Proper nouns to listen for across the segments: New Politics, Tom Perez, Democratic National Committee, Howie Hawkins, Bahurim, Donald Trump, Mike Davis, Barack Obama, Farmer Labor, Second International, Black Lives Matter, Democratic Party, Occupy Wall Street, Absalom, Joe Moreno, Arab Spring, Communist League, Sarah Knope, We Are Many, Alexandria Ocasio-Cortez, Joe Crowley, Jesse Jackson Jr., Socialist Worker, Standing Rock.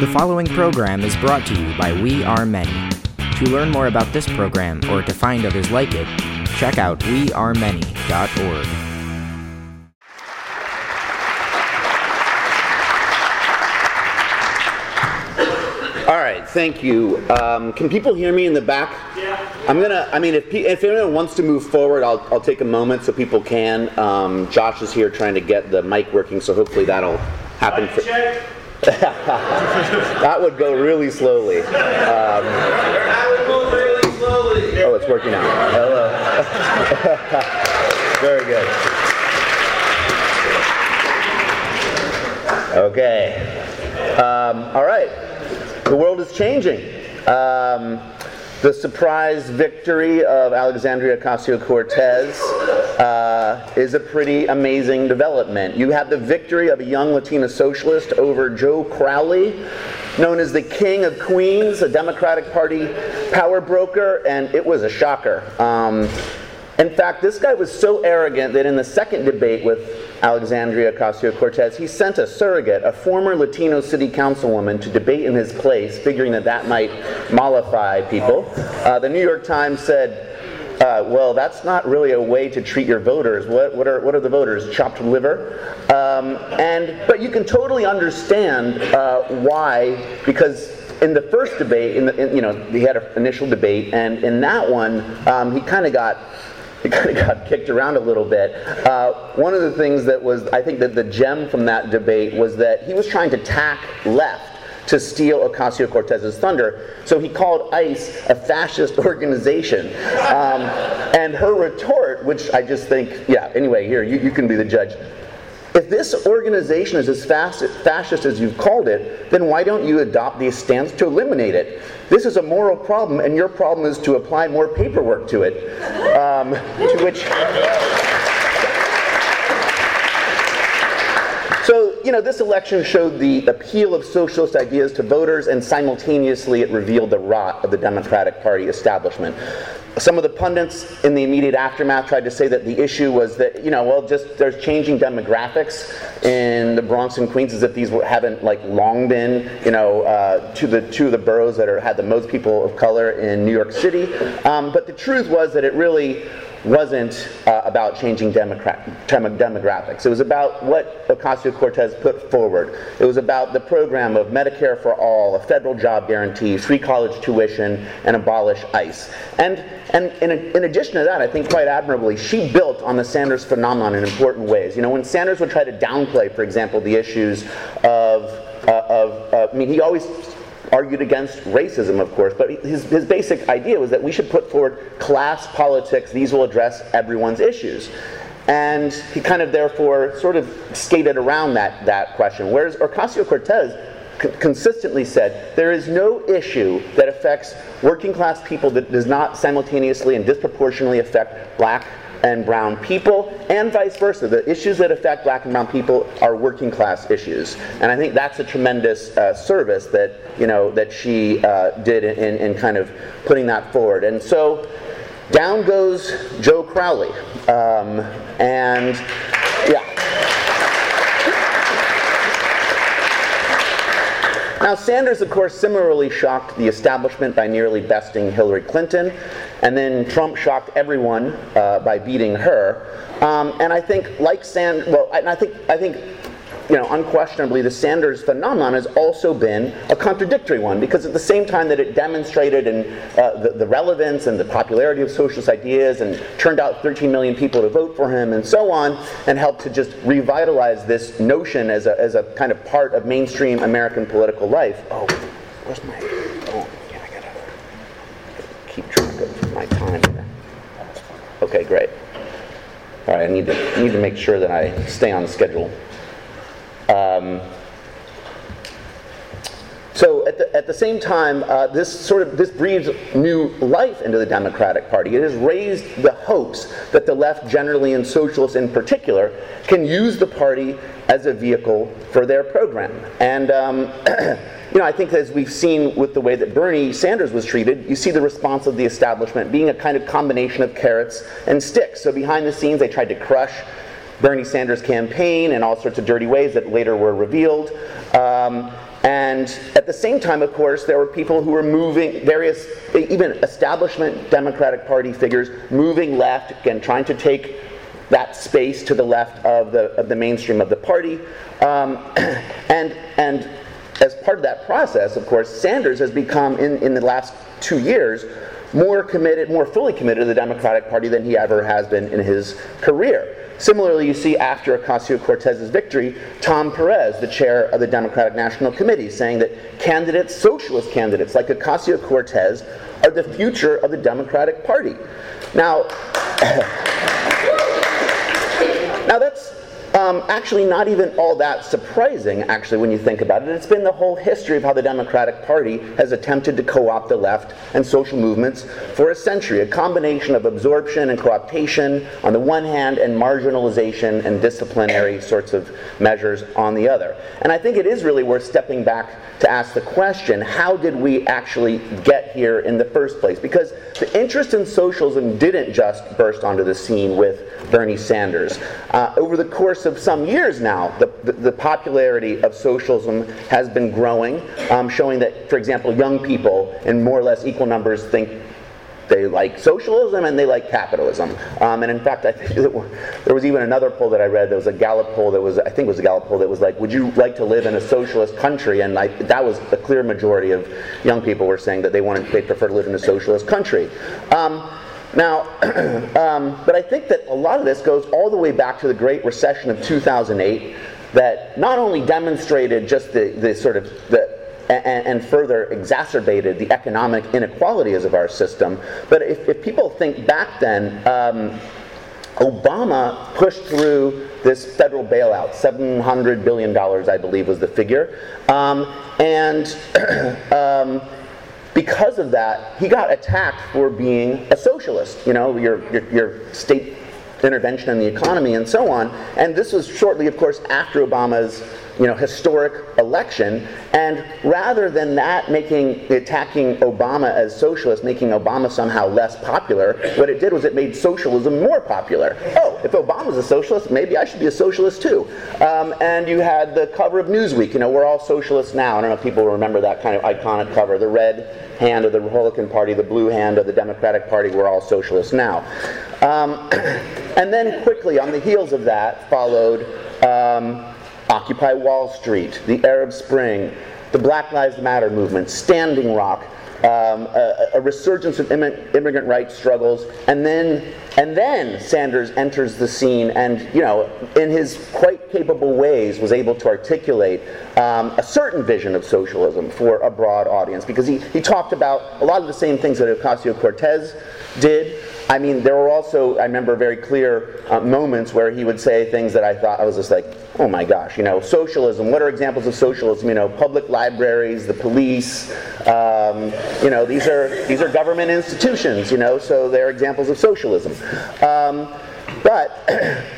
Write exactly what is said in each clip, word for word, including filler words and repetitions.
The following program is brought to you by We Are Many. To learn more about this program or to find others like it, check out we are many dot org. All right, thank you. Um, can people hear me in the back? Yeah. I'm gonna. I mean, if if anyone wants to move forward, I'll I'll take a moment so people can. Um, Josh is here trying to get the mic working, so hopefully that'll happen. Mic for, check. That would go really slowly. Um, that would go really slowly. Oh, it's working out. Hello. Very good. Okay. Um, all right. The world is changing. Um, The surprise victory of Alexandria Ocasio-Cortez uh, is a pretty amazing development. You have the victory of a young Latina socialist over Joe Crowley, known as the King of Queens, a Democratic Party power broker, and it was a shocker. Um, in fact, this guy was so arrogant that in the second debate with Alexandria Ocasio-Cortez, he sent a surrogate, a former Latino city councilwoman, to debate in his place, figuring that that might mollify people. Uh, the New York Times said, uh, well, that's not really a way to treat your voters. What, what are what are the voters? Chopped liver? Um, and but you can totally understand uh, why, because in the first debate, in the in, you know, he had an initial debate, and in that one, um, he kind of got... It kind of got kicked around a little bit. Uh, one of the things that was, I think that the gem from that debate was that he was trying to tack left to steal Ocasio-Cortez's thunder. So he called ICE a fascist organization. Um, and her retort, which I just think, yeah, anyway, here, you, you can be the judge. If this organization is as fast, fascist as you've called it, then why don't you adopt these stance to eliminate it? This is a moral problem, and your problem is to apply more paperwork to it. Um, to which... So, you know, this election showed the appeal of socialist ideas to voters, and simultaneously it revealed the rot of the Democratic Party establishment. Some of the pundits in the immediate aftermath tried to say that the issue was that, you know, well, just there's changing demographics in the Bronx and Queens, as if these were, haven't like long been, you know, uh, to the two of the boroughs that are, had the most people of color in New York City. Um, but the truth was that it really wasn't uh, about changing democra- demographics. It was about what Ocasio-Cortez put forward. It was about the program of Medicare for all, a federal job guarantee, free college tuition, and abolish ICE. And and in, in addition to that, I think quite admirably, she built on the Sanders phenomenon in important ways. You know, when Sanders would try to downplay, for example, the issues of, uh, of uh, I mean, he always argued against racism, of course, but his, his basic idea was that we should put forward class politics. These will address everyone's issues. And he kind of therefore sort of skated around that, that question, whereas Ocasio-Cortez c- consistently said there is no issue that affects working class people that does not simultaneously and disproportionately affect black and brown people, and vice versa. The issues that affect black and brown people are working class issues, and I think that's a tremendous uh, service that, you know, that she uh, did in, in kind of putting that forward. And so down goes Joe Crowley, um, and yeah. Now, Sanders, of course, similarly shocked the establishment by nearly besting Hillary Clinton, and then Trump shocked everyone uh, by beating her. Um, and I think, like Sand, well, I, I think, I think, you know, unquestionably, the Sanders phenomenon has also been a contradictory one, because at the same time that it demonstrated and uh, the, the relevance and the popularity of socialist ideas, and turned out thirteen million people to vote for him, and so on, and helped to just revitalize this notion as a as a kind of part of mainstream American political life. Oh, where's my? Oh, yeah, I gotta keep track of my time here. Okay, great. All right, I need to I need to make sure that I stay on schedule. Um, so at the, at the same time, uh, this sort of this breathes new life into the Democratic Party. It has raised the hopes that the left generally, and socialists in particular, can use the party as a vehicle for their program. And um, you know, I think as we've seen with the way that Bernie Sanders was treated, you see the response of the establishment being a kind of combination of carrots and sticks. So behind the scenes, they tried to crush Bernie Sanders' campaign in all sorts of dirty ways that later were revealed. Um, and at the same time, of course, there were people who were moving, various, even establishment Democratic Party figures moving left, again, trying to take that space to the left of the of the mainstream of the party. Um, and and as part of that process, of course, Sanders has become, in, in the last two years, more committed, more fully committed to the Democratic Party than he ever has been in his career. Similarly, you see after Ocasio-Cortez's victory, Tom Perez, the chair of the Democratic National Committee, saying that candidates, socialist candidates like Ocasio-Cortez, are the future of the Democratic Party. Now, Now that's um, actually not even all that surprising, actually, when you think about it. It's been the whole history of how the Democratic Party has attempted to co-opt the left and social movements for a century, a combination of absorption and co-optation on the one hand and marginalization and disciplinary sorts of measures on the other. And I think it is really worth stepping back to ask the question, how did we actually get here in the first place? Because the interest in socialism didn't just burst onto the scene with Bernie Sanders. Uh, over the course of some years now, the, the, the popularity of socialism has been growing, um, showing that, for example, young people in more or less equal numbers think they like socialism and they like capitalism. Um, and in fact, I think there was even another poll that I read. There was a Gallup poll that was, I think it was a Gallup poll that was like, would you like to live in a socialist country? And I, that was a clear majority of young people were saying that they wanted, they prefer to live in a socialist country. Um, Now, um, but I think that a lot of this goes all the way back to the Great Recession of two thousand eight, that not only demonstrated just the, the sort of, the, and, and further exacerbated the economic inequalities of our system, but if, if people think back then, um, Obama pushed through this federal bailout, seven hundred billion dollars, I believe was the figure, um, and um, because of that, he got attacked for being a socialist, you know, your, your, your state intervention in the economy and so on. And this was shortly, of course, after Obama's, you know, historic election. And rather than that making, attacking Obama as socialist, making Obama somehow less popular, what it did was it made socialism more popular. Oh, if Obama's a socialist, maybe I should be a socialist too. Um, and you had the cover of Newsweek, you know, we're all socialists now. I don't know if people remember that kind of iconic cover, the red hand of the Republican Party, the blue hand of the Democratic Party, we're all socialists now. Um, and then quickly, on the heels of that, followed um, Occupy Wall Street, the Arab Spring, the Black Lives Matter movement, Standing Rock, um, a, a resurgence of immi- immigrant rights struggles, and then and then Sanders enters the scene and, you know, in his quite capable ways was able to articulate um, a certain vision of socialism for a broad audience, because he, he talked about a lot of the same things that Ocasio-Cortez did. I mean, there were also, I remember very clear uh, moments where he would say things that I thought, I was just like, oh my gosh, you know, socialism, what are examples of socialism? You know, public libraries, the police, um, you know, these are these are government institutions, you know, so they're examples of socialism. Um, But,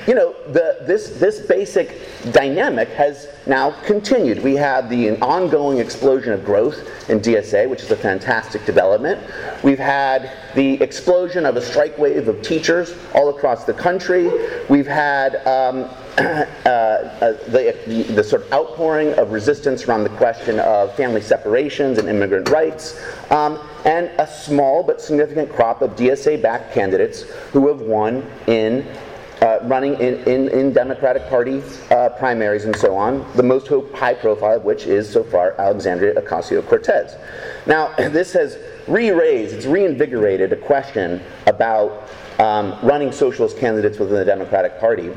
you know, the, this, this basic dynamic has now continued. We have the ongoing explosion of growth in D S A, which is a fantastic development. We've had the explosion of a strike wave of teachers all across the country. We've had um, uh, the, the, the sort of outpouring of resistance around the question of family separations and immigrant rights. Um, and a small but significant crop of D S A-backed candidates who have won in uh, running in, in, in Democratic Party uh, primaries and so on, the most high profile of which is, so far, Alexandria Ocasio-Cortez. Now, this has re-raised, it's reinvigorated a question about um, running socialist candidates within the Democratic Party.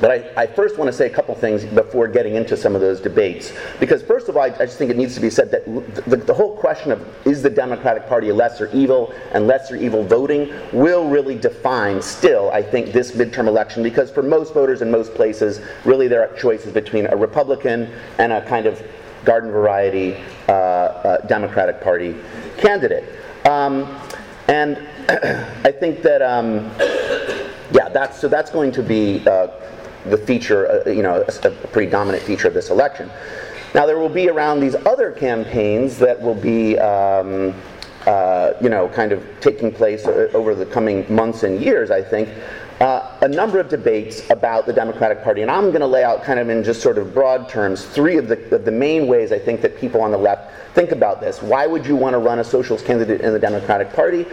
But I, I first want to say a couple things before getting into some of those debates. Because first of all, I, I just think it needs to be said that the, the whole question of is the Democratic Party a lesser evil and lesser evil voting will really define still, I think, this midterm election. Because for most voters in most places, really there are choices between a Republican and a kind of garden variety uh, uh, Democratic Party candidate. Um, and I think that, um, yeah, that's, so that's going to be uh, the feature, uh, you know, a, a pretty dominant feature of this election. Now, there will be around these other campaigns that will be, um, uh, you know, kind of taking place over the coming months and years, I think, uh, a number of debates about the Democratic Party, and I'm going to lay out kind of in just sort of broad terms three of the, of the main ways I think that people on the left think about this. Why would you want to run a socialist candidate in the Democratic Party?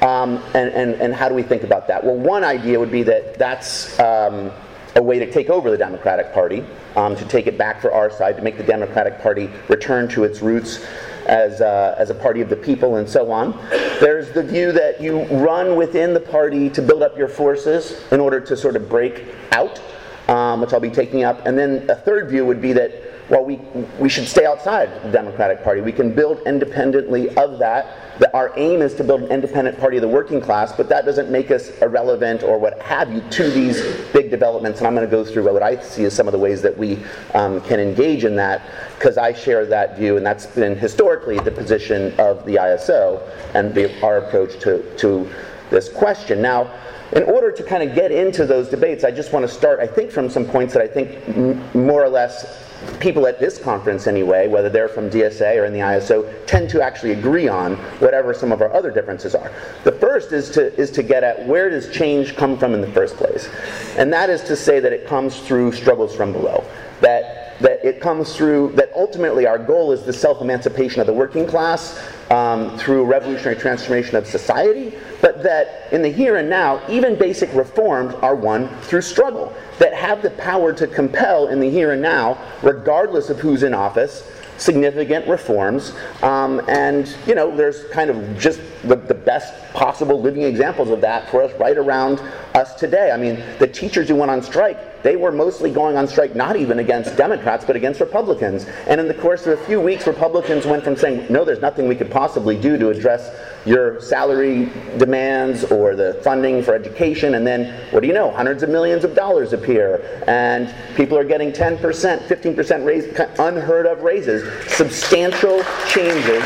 Um, and, and, and how do we think about that? Well, one idea would be that that's um, a way to take over the Democratic Party, um, to take it back for our side, to make the Democratic Party return to its roots as a, as a party of the people and so on. There's the view that you run within the party to build up your forces in order to sort of break out, um, which I'll be taking up. And then a third view would be that, well, we, we should stay outside the Democratic Party. We can build independently of that. That our aim is to build an independent party of the working class, but that doesn't make us irrelevant or what have you to these big developments. And I'm going to go through what I see as some of the ways that we um, can engage in that, because I share that view, and that's been historically the position of the I S O and the, our approach to, to this question. Now, in order to kind of get into those debates, I just want to start, I think, from some points that I think m- more or less people at this conference anyway, whether they're from D S A or in the I S O, tend to actually agree on, whatever some of our other differences are. The first is to is to get at, where does change come from in the first place? And that is to say that it comes through struggles from below. That that it comes through, that ultimately our goal is the self-emancipation of the working class um, through revolutionary transformation of society, but that in the here and now, even basic reforms are won through struggle, that have the power to compel in the here and now, regardless of who's in office, significant reforms. Um, and, you know, there's kind of just the, the best possible living examples of that for us right around us today. I mean, the teachers who went on strike, they were mostly going on strike not even against Democrats, but against Republicans. And in the course of a few weeks, Republicans went from saying, no, there's nothing we could possibly do to address your salary demands or the funding for education, and then, what do you know, hundreds of millions of dollars appear, and people are getting ten percent, fifteen percent raise, unheard of raises, substantial changes.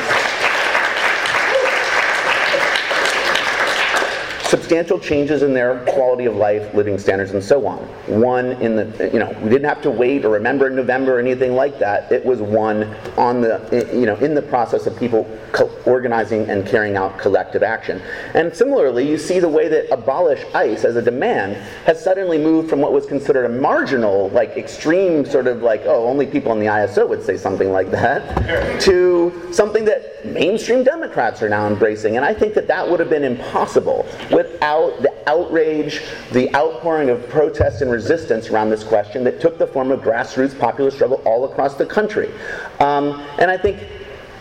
Substantial changes in their quality of life, living standards, and so on. One in the, you know, we didn't have to wait or remember in November or anything like that. It was one on the, you know, in the process of people co- organizing and carrying out collective action. And similarly, you see the way that abolish ICE as a demand has suddenly moved from what was considered a marginal, like extreme sort of like, oh, only people in the I S O would say something like that, to something that mainstream Democrats are now embracing. And I think that that would have been impossible with Without the outrage, the outpouring of protest and resistance around this question that took the form of grassroots popular struggle all across the country. Um, and I think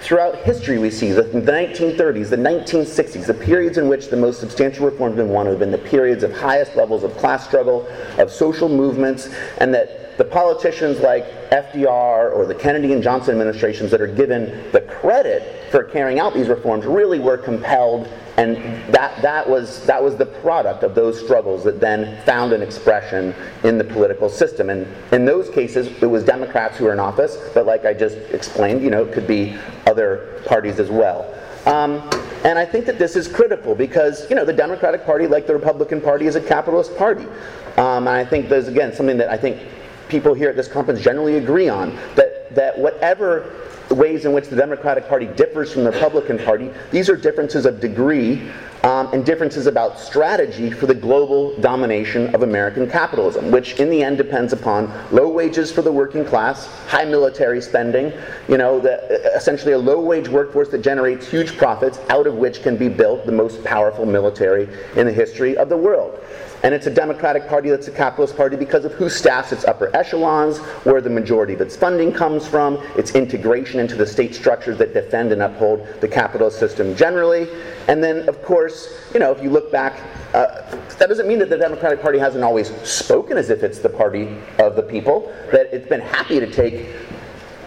throughout history we see the, the nineteen thirties, the nineteen sixties, the periods in which the most substantial reforms have been won have been the periods of highest levels of class struggle, of social movements, and that the politicians like F D R or the Kennedy and Johnson administrations that are given the credit for carrying out these reforms really were compelled. And that that was that was the product of those struggles that then found an expression in the political system. And in those cases, it was Democrats who were in office, but like I just explained, you know, it could be other parties as well. Um, and I think that this is critical because, you know, the Democratic Party, like the Republican Party, is a capitalist party. Um, and I think there's, again, something that I think people here at this conference generally agree on, that that whatever ways in which the Democratic Party differs from the Republican Party, these are differences of degree um, and differences about strategy for the global domination of American capitalism, which in the end depends upon low wages for the working class, high military spending, you know, the, essentially a low-wage workforce that generates huge profits out of which can be built the most powerful military in the history of the world. And it's a Democratic Party that's a capitalist party because of who staffs its upper echelons, where the majority of its funding comes from, its integration into the state structures that defend and uphold the capitalist system generally. And then, of course, you know, if you look back, uh, that doesn't mean that the Democratic Party hasn't always spoken as if it's the party of the people, that it's been happy to take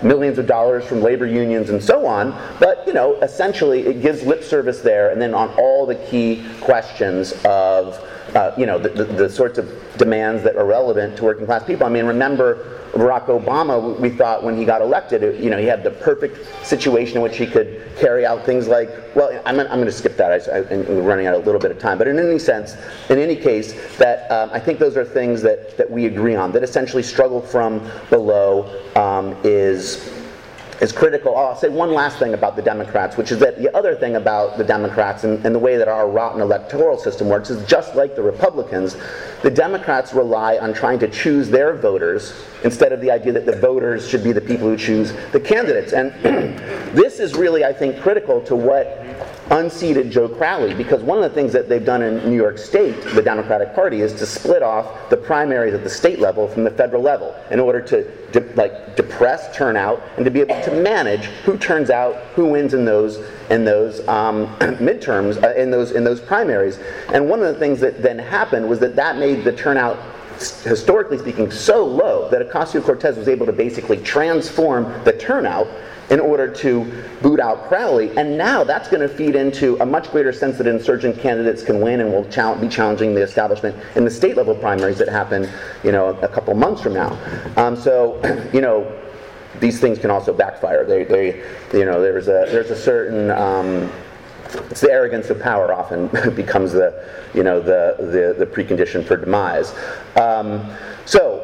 millions of dollars from labor unions and so on, but, you know, essentially it gives lip service there, and then on all the key questions of, uh, you know, the, the, the sorts of demands that are relevant to working class people. I mean, remember Barack Obama, we thought when he got elected, it, you know, he had the perfect situation in which he could carry out things like, well, I'm, I'm going to skip that, I, I, I'm running out a little bit of time, but in any sense, in any case, that um, I think those are things that, that we agree on, that essentially struggle from below um, is is critical. Oh, I'll say one last thing about the Democrats, which is that the other thing about the Democrats and, and the way that our rotten electoral system works is just like the Republicans, the Democrats rely on trying to choose their voters instead of the idea that the voters should be the people who choose the candidates. And this is really, I think, critical to what unseated Joe Crowley, because one of the things that they've done in New York State, the Democratic Party, is to split off the primaries at the state level from the federal level in order to de like depress turnout and to be able to manage who turns out, who wins in those in those um, midterms, uh, in those in those primaries. And one of the things that then happened was that that made the turnout, historically speaking, so low that Ocasio-Cortez was able to basically transform the turnout in order to boot out Crowley. And now that's going to feed into a much greater sense that insurgent candidates can win and will be challenging the establishment in the state level primaries that happen, you know, a couple months from now. Um, so, you know, these things can also backfire. They, they you know, there's a there's a certain um, it's the arrogance of power often becomes the, you know, the the, the precondition for demise. Um, so.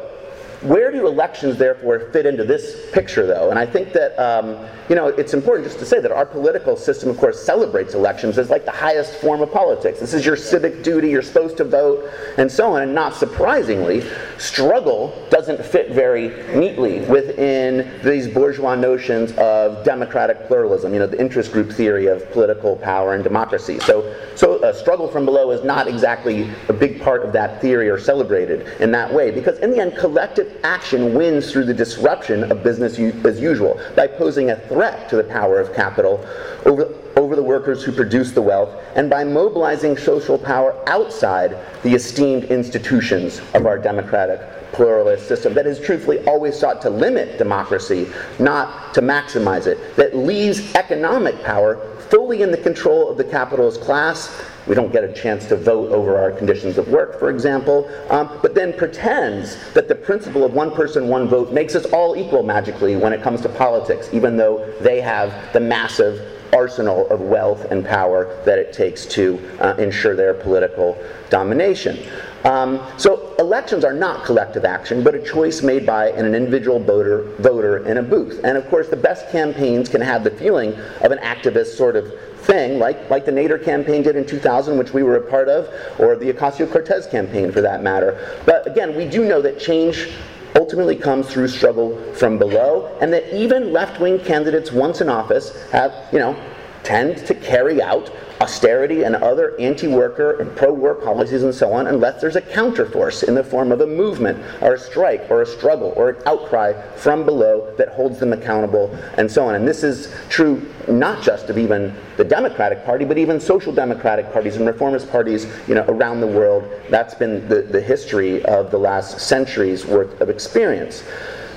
Where do elections, therefore, fit into this picture, though? And I think that, um, you know, it's important just to say that our political system, of course, celebrates elections as like the highest form of politics. This is your civic duty, you're supposed to vote, and so on. And not surprisingly, struggle doesn't fit very neatly within these bourgeois notions of democratic pluralism, you know, the interest group theory of political power and democracy. So, so a struggle from below is not exactly a big part of that theory or celebrated in that way, because in the end, collective action wins through the disruption of business as usual by posing a threat to the power of capital over, over the workers who produce the wealth and by mobilizing social power outside the esteemed institutions of our democratic pluralist system that has truthfully always sought to limit democracy, not to maximize it, that leaves economic power fully in the control of the capitalist class. We don't get a chance to vote over our conditions of work, for example, um, but then pretends that the principle of one person, one vote makes us all equal magically when it comes to politics, even though they have the massive arsenal of wealth and power that it takes to uh, ensure their political domination. Um, so elections are not collective action, but a choice made by an individual voter, voter in a booth. And of course, the best campaigns can have the feeling of an activist sort of thing, like, like the Nader campaign did in two thousand, which we were a part of, or the Ocasio-Cortez campaign for that matter. But again, we do know that change ultimately comes through struggle from below, and that even left-wing candidates once in office have, you know, tend to carry out austerity and other anti-worker and pro-work policies and so on, unless there's a counterforce in the form of a movement or a strike or a struggle or an outcry from below that holds them accountable and so on. And this is true not just of even the Democratic Party, but even social democratic parties and reformist parties, you know, around the world. That's been the, the history of the last century's worth of experience.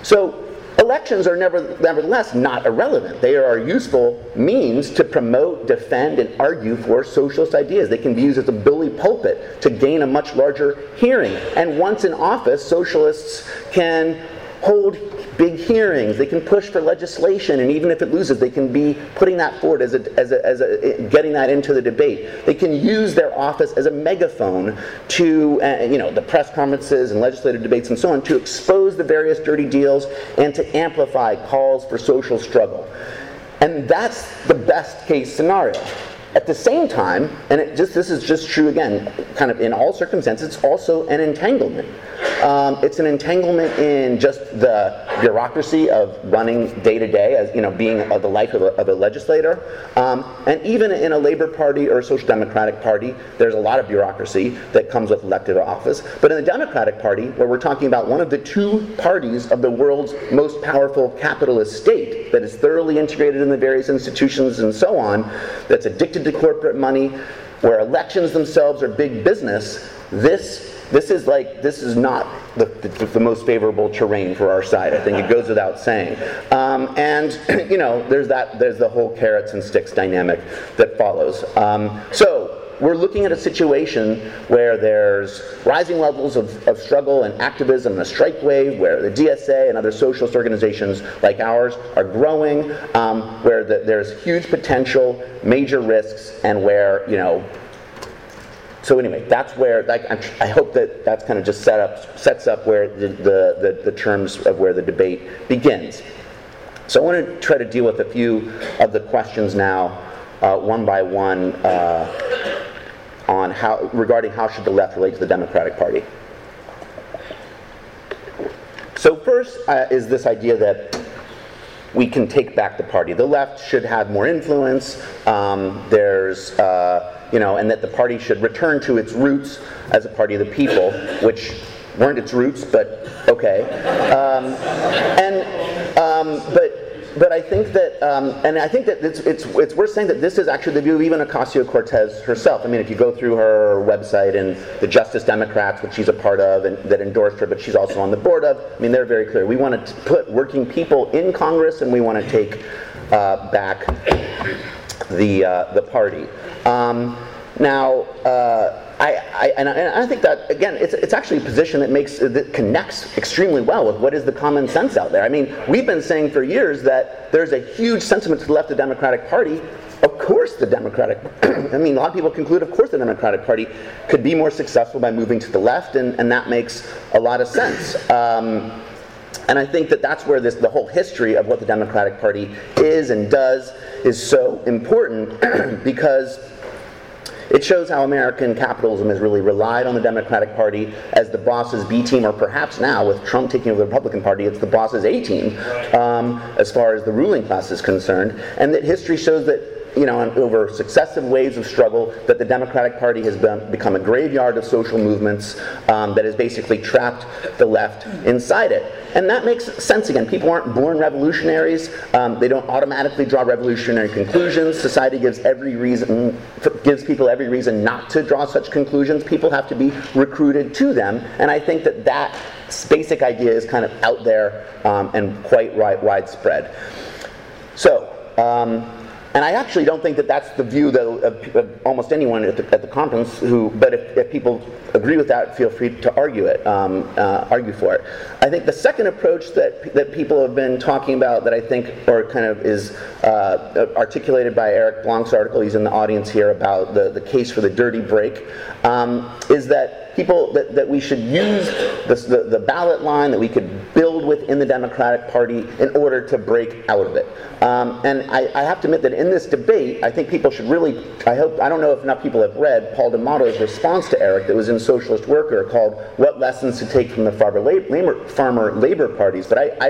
So elections are never, nevertheless not irrelevant. They are useful means to promote, defend, and argue for socialist ideas. They can be used as a bully pulpit to gain a much larger hearing. And once in office, socialists can hold big hearings. They can push for legislation, and even if it loses, they can be putting that forward as a, as a, as a getting that into the debate. They can use their office as a megaphone to, uh, you know, the press conferences and legislative debates and so on, to expose the various dirty deals and to amplify calls for social struggle. And that's the best case scenario. At the same time, and it just, this is just true again, kind of in all circumstances, it's also an entanglement. Um, it's an entanglement in just the bureaucracy of running day to day, as you know, being of the life of a, of a legislator. Um, and even in a Labor Party or a Social Democratic Party, there's a lot of bureaucracy that comes with elected office. But in the Democratic Party, where we're talking about one of the two parties of the world's most powerful capitalist state that is thoroughly integrated in the various institutions and so on, that's addicted to corporate money, where elections themselves are big business, this this is like this is not the, the, the most favorable terrain for our side. I think it goes without saying. Um, and you know, there's that there's the whole carrots and sticks dynamic that follows. Um, so we're looking at a situation where there's rising levels of, of struggle and activism and a strike wave, where the D S A and other socialist organizations like ours are growing, um, where the, there's huge potential, major risks, and where, you know, so anyway, that's where, like, I hope that that's kind of just set up, sets up where the, the, the, the terms of where the debate begins. So I want to try to deal with a few of the questions now, uh, one by one, uh, on how regarding how should the left relate to the Democratic Party. So first uh, is this idea that we can take back the party. The left should have more influence. Um, there's, uh, you know, and that the party should return to its roots as a party of the people, which weren't its roots, but okay. Um, and um, but. But I think that, um, and I think that it's, it's it's worth saying that this is actually the view of even Ocasio-Cortez herself. I mean, if you go through her website and the Justice Democrats, which she's a part of and that endorsed her, but she's also on the board of, I mean, they're very clear. We want to put working people in Congress, and we want to take uh, back the uh, the party. Um, now, uh, I, I, and I and I think that, again, it's it's actually a position that makes that connects extremely well with what is the common sense out there. I mean, we've been saying for years that there's a huge sentiment to the left of the Democratic Party. Of course, the Democratic, I mean, a lot of people conclude, of course, the Democratic Party could be more successful by moving to the left, and, and that makes a lot of sense. Um, and I think that that's where this the whole history of what the Democratic Party is and does is so important, because it shows how American capitalism has really relied on the Democratic Party as the boss's B team, or perhaps now, with Trump taking over the Republican Party, it's the boss's A team, um, as far as the ruling class is concerned. And that history shows that, you know, over successive waves of struggle, that the Democratic Party has been, become a graveyard of social movements um, that has basically trapped the left inside it. And that makes sense again. People aren't born revolutionaries. Um, they don't automatically draw revolutionary conclusions. Society gives every reason, gives people every reason not to draw such conclusions. People have to be recruited to them. And I think that that basic idea is kind of out there um, and quite ri- widespread. So, um, and I actually don't think that that's the view though, of, of almost anyone at the, at the conference. Who, but if, if people agree with that, feel free to argue it, um, uh, argue for it. I think the second approach that that people have been talking about, that I think, or kind of is uh, articulated by Eric Blanc's article, he's in the audience here, about the, the case for the dirty break, um, is that people that, that we should use this, the the ballot line that we could build within the Democratic Party in order to break out of it. Um, and I, I have to admit that in this debate, I think people should really, I hope, I don't know if enough people have read Paul D'Amato's response to Eric that was in Socialist Worker, called "What Lessons to Take from the Farmer Labor, Farmer Labor Parties." But I, I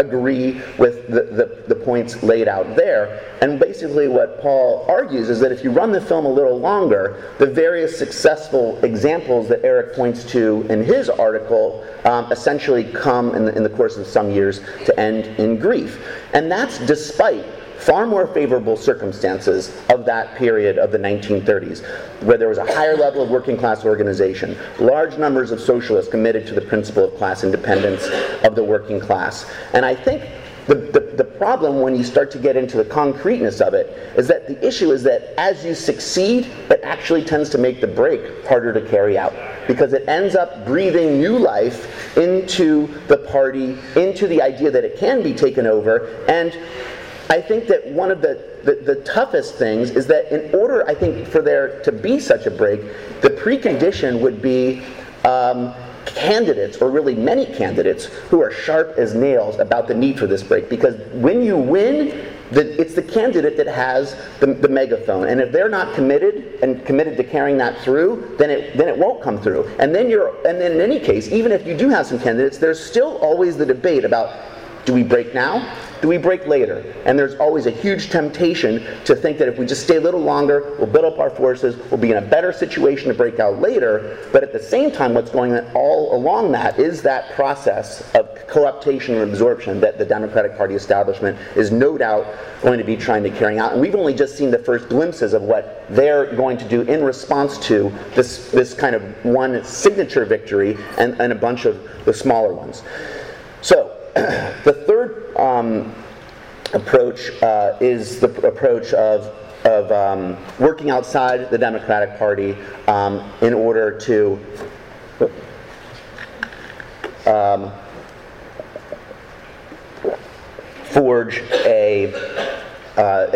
agree with the, the, the points laid out there. And basically what Paul argues is that if you run the film a little longer, the various successful examples that Eric points to in his article um, essentially come in the, in the course of some years to end in grief. And that's despite far more favorable circumstances of that period of the nineteen thirties, where there was a higher level of working class organization, large numbers of socialists committed to the principle of class independence of the working class. And I think the, the, the problem when you start to get into the concreteness of it is that the issue is that as you succeed, it actually tends to make the break harder to carry out, because it ends up breathing new life into the party, into the idea that it can be taken over. And I think that one of the, the, the toughest things is that in order, I think, for there to be such a break, the precondition would be um, candidates, or really many candidates, who are sharp as nails about the need for this break. Because when you win, the, it's the candidate that has the, the megaphone. And if they're not committed and committed to carrying that through, then it then it won't come through. And then you're and then in any case, even if you do have some candidates, there's still always the debate about, do we break now? Do we break later? And there's always a huge temptation to think that if we just stay a little longer, we'll build up our forces, we'll be in a better situation to break out later. But at the same time, what's going on all along that is that process of co-optation and absorption that the Democratic Party establishment is no doubt going to be trying to carry out. And we've only just seen the first glimpses of what they're going to do in response to this, this kind of one signature victory and, and a bunch of the smaller ones. So, the third um, approach uh, is the p- approach of of um, working outside the Democratic Party um, in order to um, forge a uh,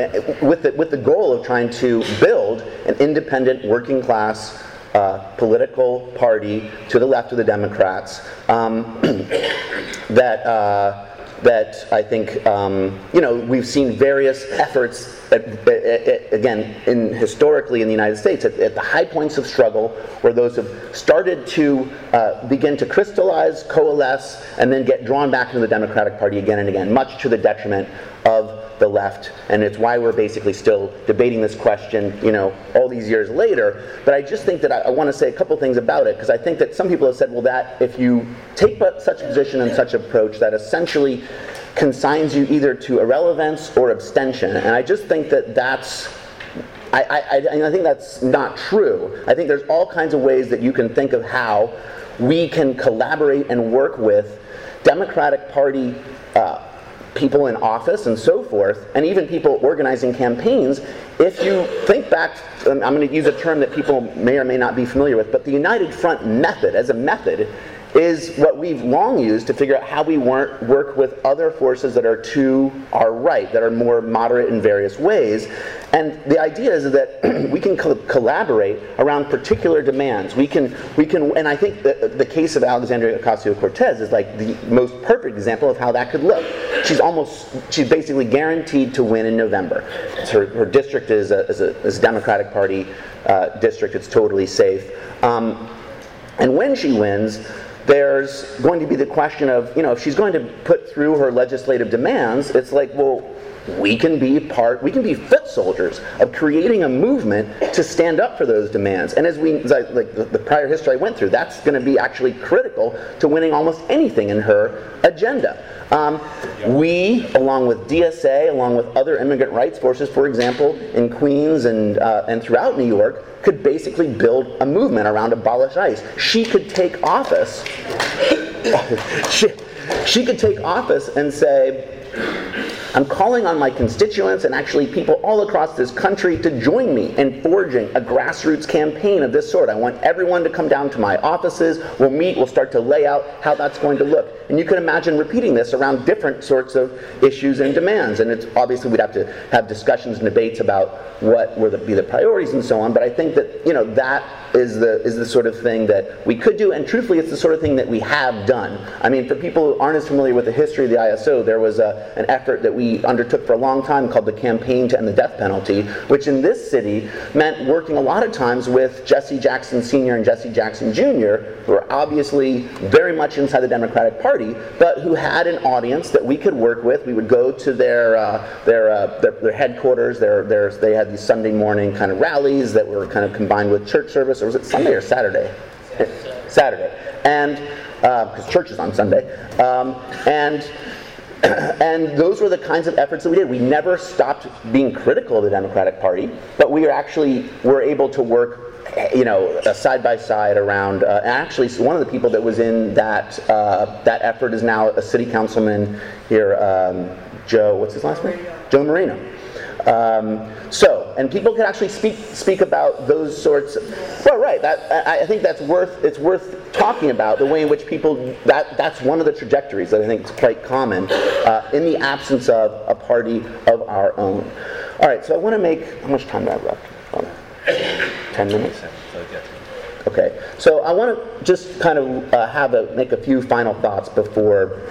with the, with the goal of trying to build an independent working class Uh, political party to the left of the Democrats um, that uh, that I think, um, you know, we've seen various efforts, at, at, at, again, in historically in the United States, at, at the high points of struggle, where those have started to uh, begin to crystallize, coalesce, and then get drawn back into the Democratic Party again and again, much to the detriment of the left. And it's why we're basically still debating this question, you know, all these years later. But I just think that I, I want to say a couple things about it, because I think that some people have said, well, that if you take such a position and such approach, that essentially consigns you either to irrelevance or abstention. And I just think that that's, I, I, I, I think that's not true. I think there's all kinds of ways that you can think of how we can collaborate and work with Democratic Party uh, people in office and so forth, and even people organizing campaigns. If you think back, I'm going to use a term that people may or may not be familiar with, but the United Front method as a method is what we've long used to figure out how we work with other forces that are to our right, that are more moderate in various ways. And the idea is that we can co- collaborate around particular demands. We can, we can, and I think that the case of Alexandria Ocasio-Cortez is like the most perfect example of how that could look. She's almost, she's basically guaranteed to win in November. Her, her district is a, is, a, is a Democratic Party uh, district. It's totally safe. Um, and when she wins, there's going to be the question of, you know, if she's going to put through her legislative demands, it's like, well, we can be part, we can be foot soldiers of creating a movement to stand up for those demands. And as we, as I, like the, the prior history I went through, that's going to be actually critical to winning almost anything in her agenda. Um, we, along with D S A, along with other immigrant rights forces, for example, in Queens and uh, and throughout New York, could basically build a movement around abolish ICE. She could take office. she, she could take office and say, I'm calling on my constituents and actually people all across this country to join me in forging a grassroots campaign of this sort. I want everyone to come down to my offices. We'll meet. We'll start to lay out how that's going to look. And you can imagine repeating this around different sorts of issues and demands. And it's obviously we'd have to have discussions and debates about what would be the priorities and so on. But I think that, you know, that is the is the sort of thing that we could do. And truthfully, it's the sort of thing that we have done. I mean, for people who aren't as familiar with the history of the I S O, there was a, an effort that we undertook for a long time called the Campaign to End the Death Penalty, which in this city meant working a lot of times with Jesse Jackson Senior and Jesse Jackson Junior, who are obviously very much inside the Democratic Party, but who had an audience that we could work with. We would go to their uh, their, uh, their their headquarters. Their their they had these Sunday morning kind of rallies that were kind of combined with church service, or was it Sunday or Saturday? Saturday, Saturday. And because uh, church is on Sunday, um, and. And those were the kinds of efforts that we did. We never stopped being critical of the Democratic Party, but we were actually were able to work, you know, side by side around. Uh, actually, one of the people that was in that uh, that effort is now a city councilman here, um, Joe. What's his last name? Joe Moreno. Um, so, and people could actually speak speak about those sorts. Of, well, right. That, I, I think that's worth it's worth talking about the way in which people that that's one of the trajectories that I think is quite common uh, in the absence of a party of our own. All right. So I want to make how much time do I have left? Oh, Ten minutes. Okay. So I want to just kind of uh, have a make a few final thoughts before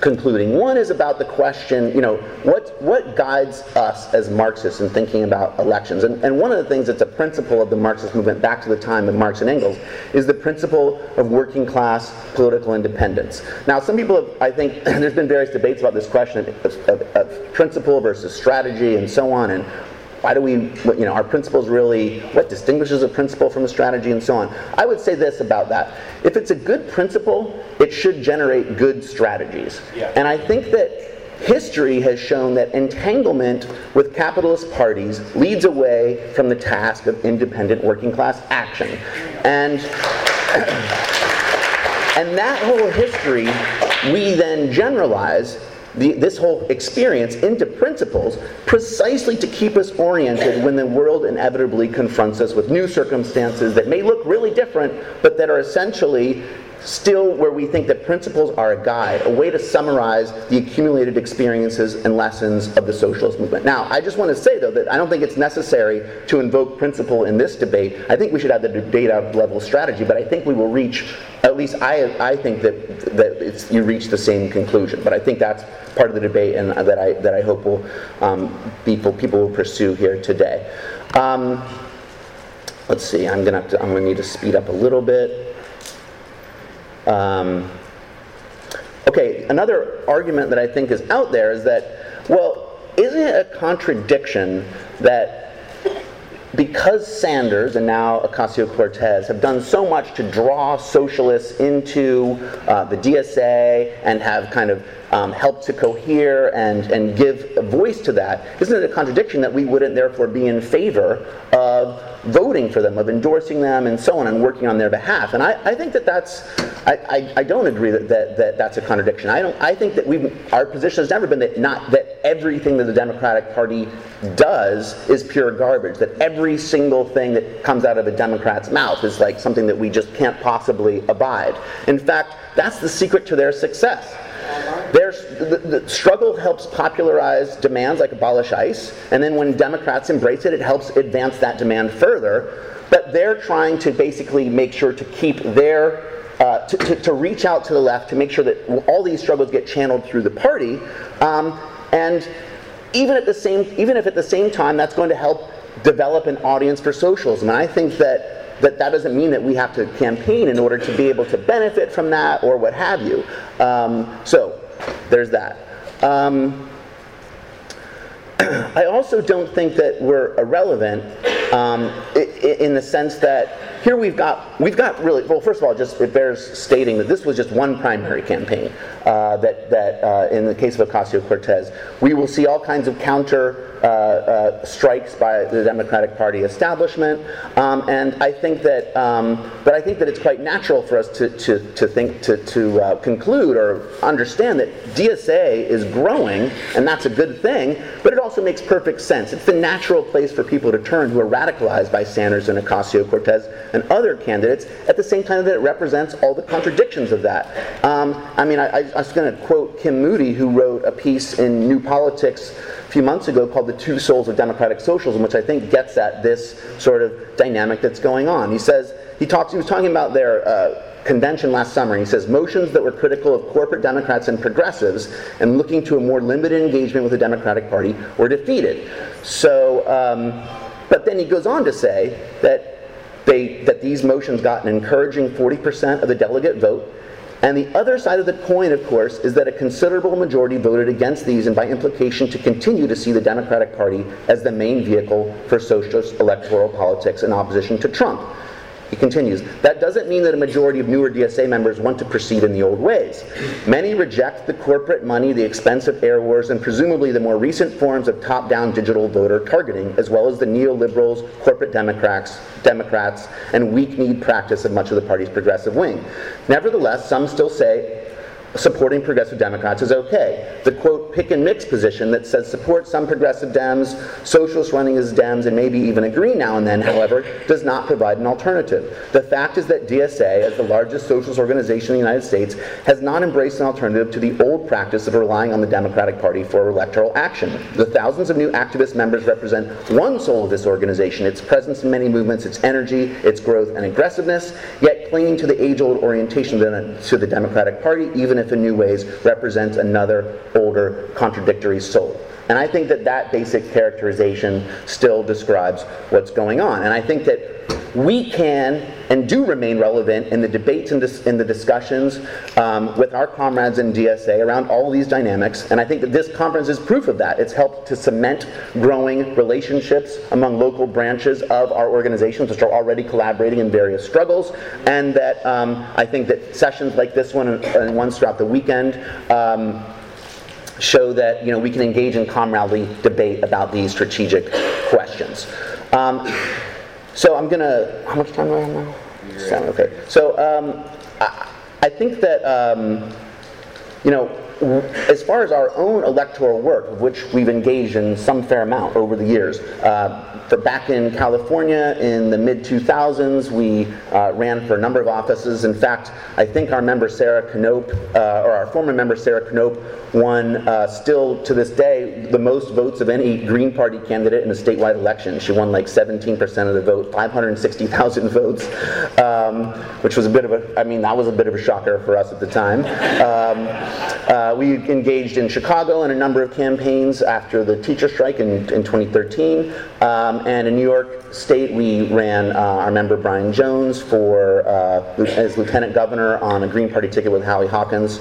concluding. One is about the question, you know, what what guides us as Marxists in thinking about elections? And, and one of the things that's a principle of the Marxist movement back to the time of Marx and Engels is the principle of working class political independence. Now, some people have, I think, there's been various debates about this question of, of, of principle versus strategy and so on, and why do we, you know, our principles really, what distinguishes a principle from a strategy and so on. I would say this about that. If it's a good principle, it should generate good strategies. Yeah. And I think that history has shown that entanglement with capitalist parties leads away from the task of independent working class action. And, and that whole history, we then generalize The, this whole experience into principles precisely to keep us oriented when the world inevitably confronts us with new circumstances that may look really different, but that are essentially still where we think that principles are a guide, a way to summarize the accumulated experiences and lessons of the socialist movement. Now, I just want to say, though, that I don't think it's necessary to invoke principle in this debate. I think we should have the debate out level strategy, but I think we will reach, at least I, I think that, that it's, you reach the same conclusion. But I think that's part of the debate, and that I, that I hope will um, people, people will pursue here today. Um, let's see, I'm gonna have to, I'm gonna need to speed up a little bit. Um, okay, another argument that I think is out there is that, well, isn't it a contradiction that because Sanders and now Ocasio-Cortez have done so much to draw socialists into uh, the D S A and have kind of um, helped to cohere and, and give a voice to that, isn't it a contradiction that we wouldn't therefore be in favor of voting for them, of endorsing them, and so on, and working on their behalf? And I, I think that that's, I, I, I don't agree that, that, that that's a contradiction. I don't. I think that we, our position has never been that not that everything that the Democratic Party does is pure garbage. That every single thing that comes out of a Democrat's mouth is like something that we just can't possibly abide. In fact, that's the secret to their success. Their, the, the struggle helps popularize demands like abolish ICE, and then when Democrats embrace it, it helps advance that demand further. But they're trying to basically make sure to keep their, uh, to, to, to reach out to the left to make sure that all these struggles get channeled through the party. Um, and even at the same, even if at the same time, that's going to help develop an audience for socialism. And I think that But that doesn't mean that we have to campaign in order to be able to benefit from that or what have you. Um, so there's that. Um, I also don't think that we're irrelevant um, in the sense that here we've got we've got really well. First of all, just it bears stating that this was just one primary campaign. Uh, that that uh, in the case of Ocasio-Cortez, we will see all kinds of counter Uh, uh, strikes by the Democratic Party establishment, um, and I think that, um, but I think that it's quite natural for us to to, to think to to uh, conclude or understand that D S A is growing, and that's a good thing. But it also makes perfect sense. It's the natural place for people to turn who are radicalized by Sanders and Ocasio-Cortez and other candidates. At the same time, that it represents all the contradictions of that. Um, I mean, I, I was going to quote Kim Moody, who wrote a piece in New Politics a few months ago called "The Two Souls of Democratic Socialism," which I think gets at this sort of dynamic that's going on. He says, he talks, he was talking about their uh, convention last summer, and he says, motions that were critical of corporate Democrats and progressives and looking to a more limited engagement with the Democratic Party were defeated. So, um, but then he goes on to say that they that these motions got an encouraging forty percent of the delegate vote. And the other side of the coin, of course, is that a considerable majority voted against these and by implication to continue to see the Democratic Party as the main vehicle for socialist electoral politics in opposition to Trump. He continues, that doesn't mean that a majority of newer D S A members want to proceed in the old ways. Many reject the corporate money, the expense of air wars, and presumably the more recent forms of top-down digital voter targeting, as well as the neoliberals, corporate Democrats, Democrats, and weak-kneed practice of much of the party's progressive wing. Nevertheless, some still say supporting progressive Democrats is okay. The, quote, pick and mix position that says support some progressive Dems, socialist running as Dems, and maybe even agree now and then, however, does not provide an alternative. The fact is that D S A, as the largest socialist organization in the United States, has not embraced an alternative to the old practice of relying on the Democratic Party for electoral action. The thousands of new activist members represent one soul of this organization, its presence in many movements, its energy, its growth and aggressiveness, yet clinging to the age-old orientation to the Democratic Party, even if in new ways, represents another older contradictory soul. And I think that that basic characterization still describes what's going on. And I think that we can and do remain relevant in the debates and dis- in the discussions um, with our comrades in D S A around all these dynamics. And I think that this conference is proof of that. It's helped to cement growing relationships among local branches of our organizations, which are already collaborating in various struggles. And that um, I think that sessions like this one and, and ones throughout the weekend um, show that, you know, we can engage in comradely debate about these strategic questions. Um, so I'm gonna. How much time do I have now? Seven, okay. So um, I, I think that um, you know. as far as our own electoral work, of which we've engaged in some fair amount over the years, uh, for back in California in the mid two thousands, we uh, ran for a number of offices. In fact, I think our member Sarah Knope, uh, or our former member Sarah Knope, won uh, still to this day the most votes of any Green Party candidate in a statewide election. She won like seventeen percent of the vote, five hundred sixty thousand votes, um, which was a bit of a, I mean, that was a bit of a shocker for us at the time. Um, uh, we engaged in Chicago in a number of campaigns after the teacher strike in, in twenty thirteen, um, and in New York State we ran uh, our member Brian Jones for uh, as lieutenant governor on a Green Party ticket with Howie Hawkins.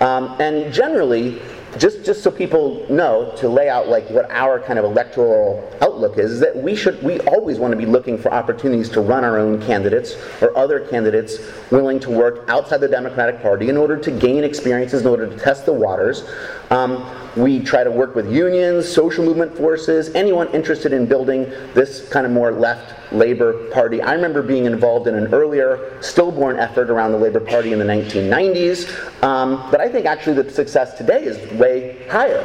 Um, and generally, just, just so people know, to lay out like what our kind of electoral outlook is, is that we should we always want to be looking for opportunities to run our own candidates or other candidates willing to work outside the Democratic Party in order to gain experiences, in order to test the waters. Um, we try to work with unions, social movement forces, anyone interested in building this kind of more left Labor Party. I remember being involved in an earlier stillborn effort around the Labor Party in the nineteen nineties, um, but I think actually the success today is way higher.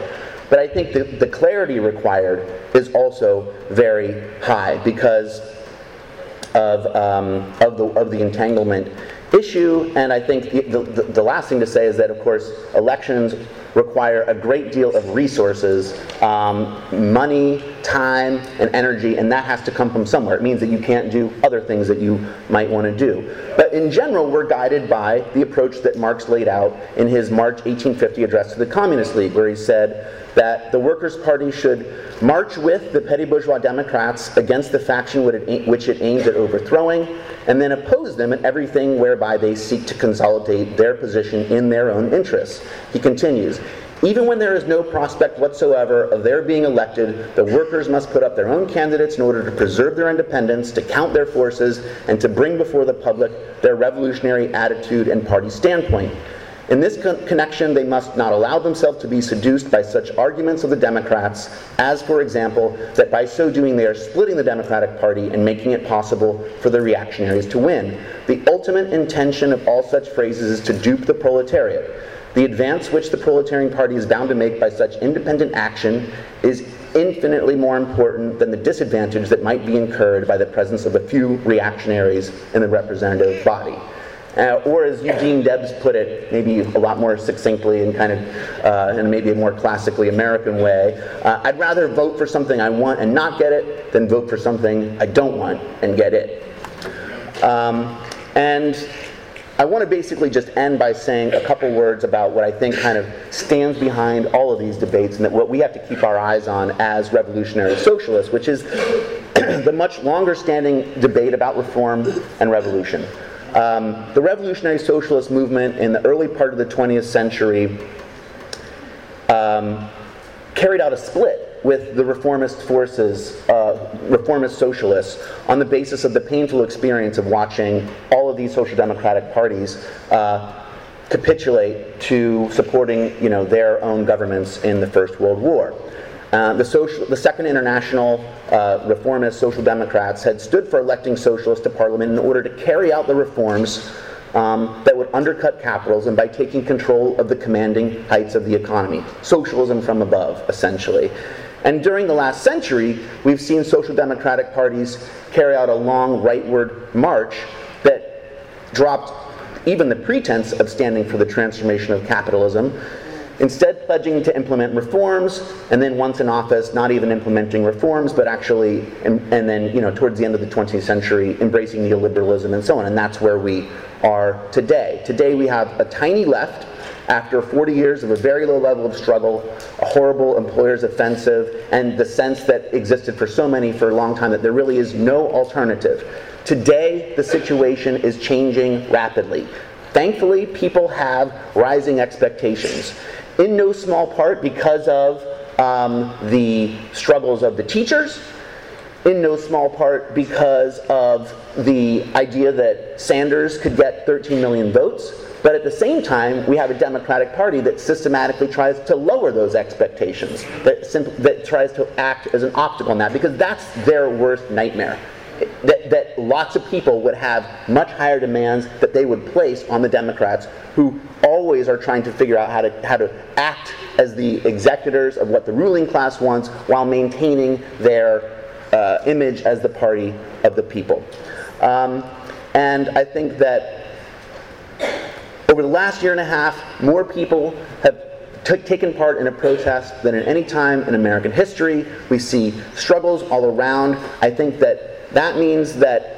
But I think the, the clarity required is also very high because of, um, of, the, of the entanglement issue. And I think the, the, the last thing to say is that, of course, elections require a great deal of resources, um, money, time, and energy, and that has to come from somewhere. It means that you can't do other things that you might want to do. But in general, we're guided by the approach that Marx laid out in his March eighteen fifty address to the Communist League, where he said that the Workers' Party should march with the petty bourgeois Democrats against the faction which it aims at overthrowing, and then oppose them in everything whereby they seek to consolidate their position in their own interests. He continues, even when there is no prospect whatsoever of their being elected, the workers must put up their own candidates in order to preserve their independence, to count their forces, and to bring before the public their revolutionary attitude and party standpoint. In this con- connection, they must not allow themselves to be seduced by such arguments of the Democrats as, for example, that by so doing they are splitting the Democratic Party and making it possible for the reactionaries to win. The ultimate intention of all such phrases is to dupe the proletariat. The advance which the proletarian party is bound to make by such independent action is infinitely more important than the disadvantage that might be incurred by the presence of a few reactionaries in the representative body. Uh, or as Eugene Debs put it, maybe a lot more succinctly and kind of uh, in maybe a more classically American way, uh, I'd rather vote for something I want and not get it than vote for something I don't want and get it. Um, and I want to basically just end by saying a couple words about what I think kind of stands behind all of these debates and that what we have to keep our eyes on as revolutionary socialists, which is the much longer standing debate about reform and revolution. Um, the revolutionary socialist movement in the early part of the twentieth century um, carried out a split with the reformist forces, uh, reformist socialists, on the basis of the painful experience of watching all of these social democratic parties uh, capitulate to supporting, you know, their own governments in the First World War. Uh, the, social, the Second International uh, Reformist Social Democrats had stood for electing socialists to Parliament in order to carry out the reforms um, that would undercut capitals and by taking control of the commanding heights of the economy. Socialism from above, essentially. And during the last century, we've seen social democratic parties carry out a long rightward march that dropped even the pretense of standing for the transformation of capitalism, instead pledging to implement reforms, and then once in office, not even implementing reforms, but actually, and, and then, you know, towards the end of the twentieth century, embracing neoliberalism and so on. And that's where we are today. Today we have a tiny left after forty years of a very low level of struggle, a horrible employer's offensive, and the sense that existed for so many for a long time that there really is no alternative. Today, the situation is changing rapidly. Thankfully, people have rising expectations, in no small part because of um, the struggles of the teachers, in no small part because of the idea that Sanders could get thirteen million votes, but at the same time, we have a Democratic Party that systematically tries to lower those expectations, that, simp- that tries to act as an obstacle in that, because that's their worst nightmare. That, that lots of people would have much higher demands that they would place on the Democrats, who always always are trying to figure out how to, how to act as the executors of what the ruling class wants while maintaining their uh, image as the party of the people. Um, and I think that over the last year and a half, more people have taken part in a protest than at any time in American history. We see struggles all around. I think that that means that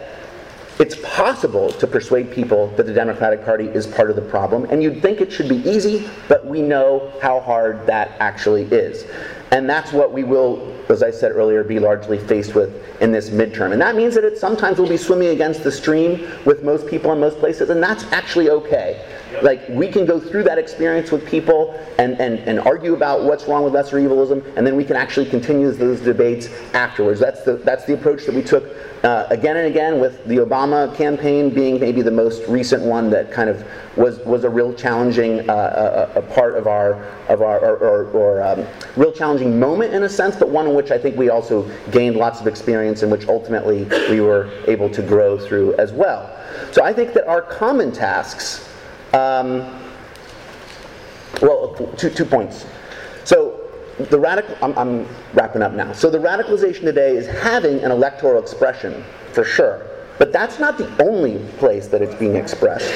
it's possible to persuade people that the Democratic Party is part of the problem, and you'd think it should be easy, but we know how hard that actually is. And that's what we will, as I said earlier, be largely faced with in this midterm. And that means that it sometimes will be swimming against the stream with most people in most places, and that's actually okay. Like, we can go through that experience with people and, and, and argue about what's wrong with lesser evilism, and then we can actually continue those debates afterwards. That's the, that's the approach that we took uh, again and again, with the Obama campaign being maybe the most recent one that kind of was, was a real challenging uh, a, a part of our, of our or, or, or um, real challenging moment in a sense, but one in which I think we also gained lots of experience and which ultimately we were able to grow through as well. So I think that our common tasks Um, well, two, two points. So the radical, I'm, I'm wrapping up now. So the radicalization today is having an electoral expression, for sure. But that's not the only place that it's being expressed.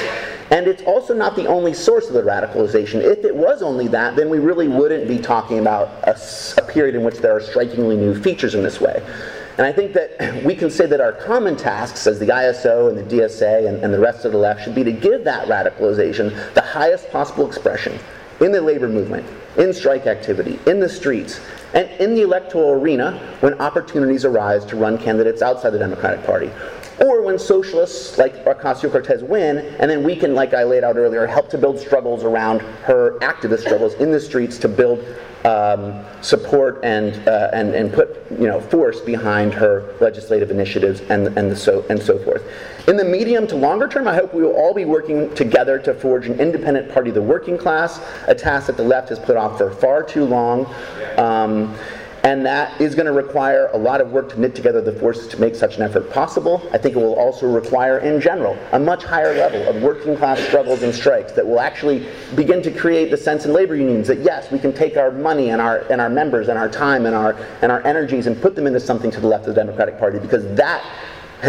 And it's also not the only source of the radicalization. If it was only that, then we really wouldn't be talking about a, a period in which there are strikingly new features in this way. And I think that we can say that our common tasks as the I S O and the D S A and, and the rest of the left should be to give that radicalization the highest possible expression in the labor movement, in strike activity, in the streets, and in the electoral arena when opportunities arise to run candidates outside the Democratic Party. Or when socialists like Ocasio-Cortez win, and then we can, like I laid out earlier, help to build struggles around her activist struggles in the streets to build Um, support and, uh, and and put you know force behind her legislative initiatives and and the so and so forth. In the medium to longer term, I hope we will all be working together to forge an independent party of the working class, a task that the left has put off for far too long. Um, And that is going to require a lot of work to knit together the forces to make such an effort possible. I think it will also require, in general, a much higher level of working class struggles and strikes that will actually begin to create the sense in labor unions that, yes, we can take our money and our and our members and our time and our and our energies and put them into something to the left of the Democratic Party, because that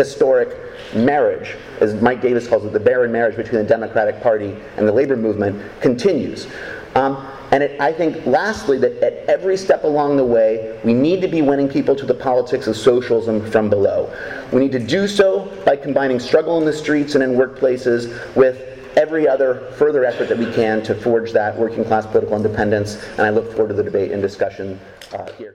historic marriage, as Mike Davis calls it, the barren marriage between the Democratic Party and the labor movement, continues. Um, And it, I think, lastly, that at every step along the way, we need to be winning people to the politics of socialism from below. We need to do so by combining struggle in the streets and in workplaces with every other further effort that we can to forge that working class political independence. And I look forward to the debate and discussion uh, here.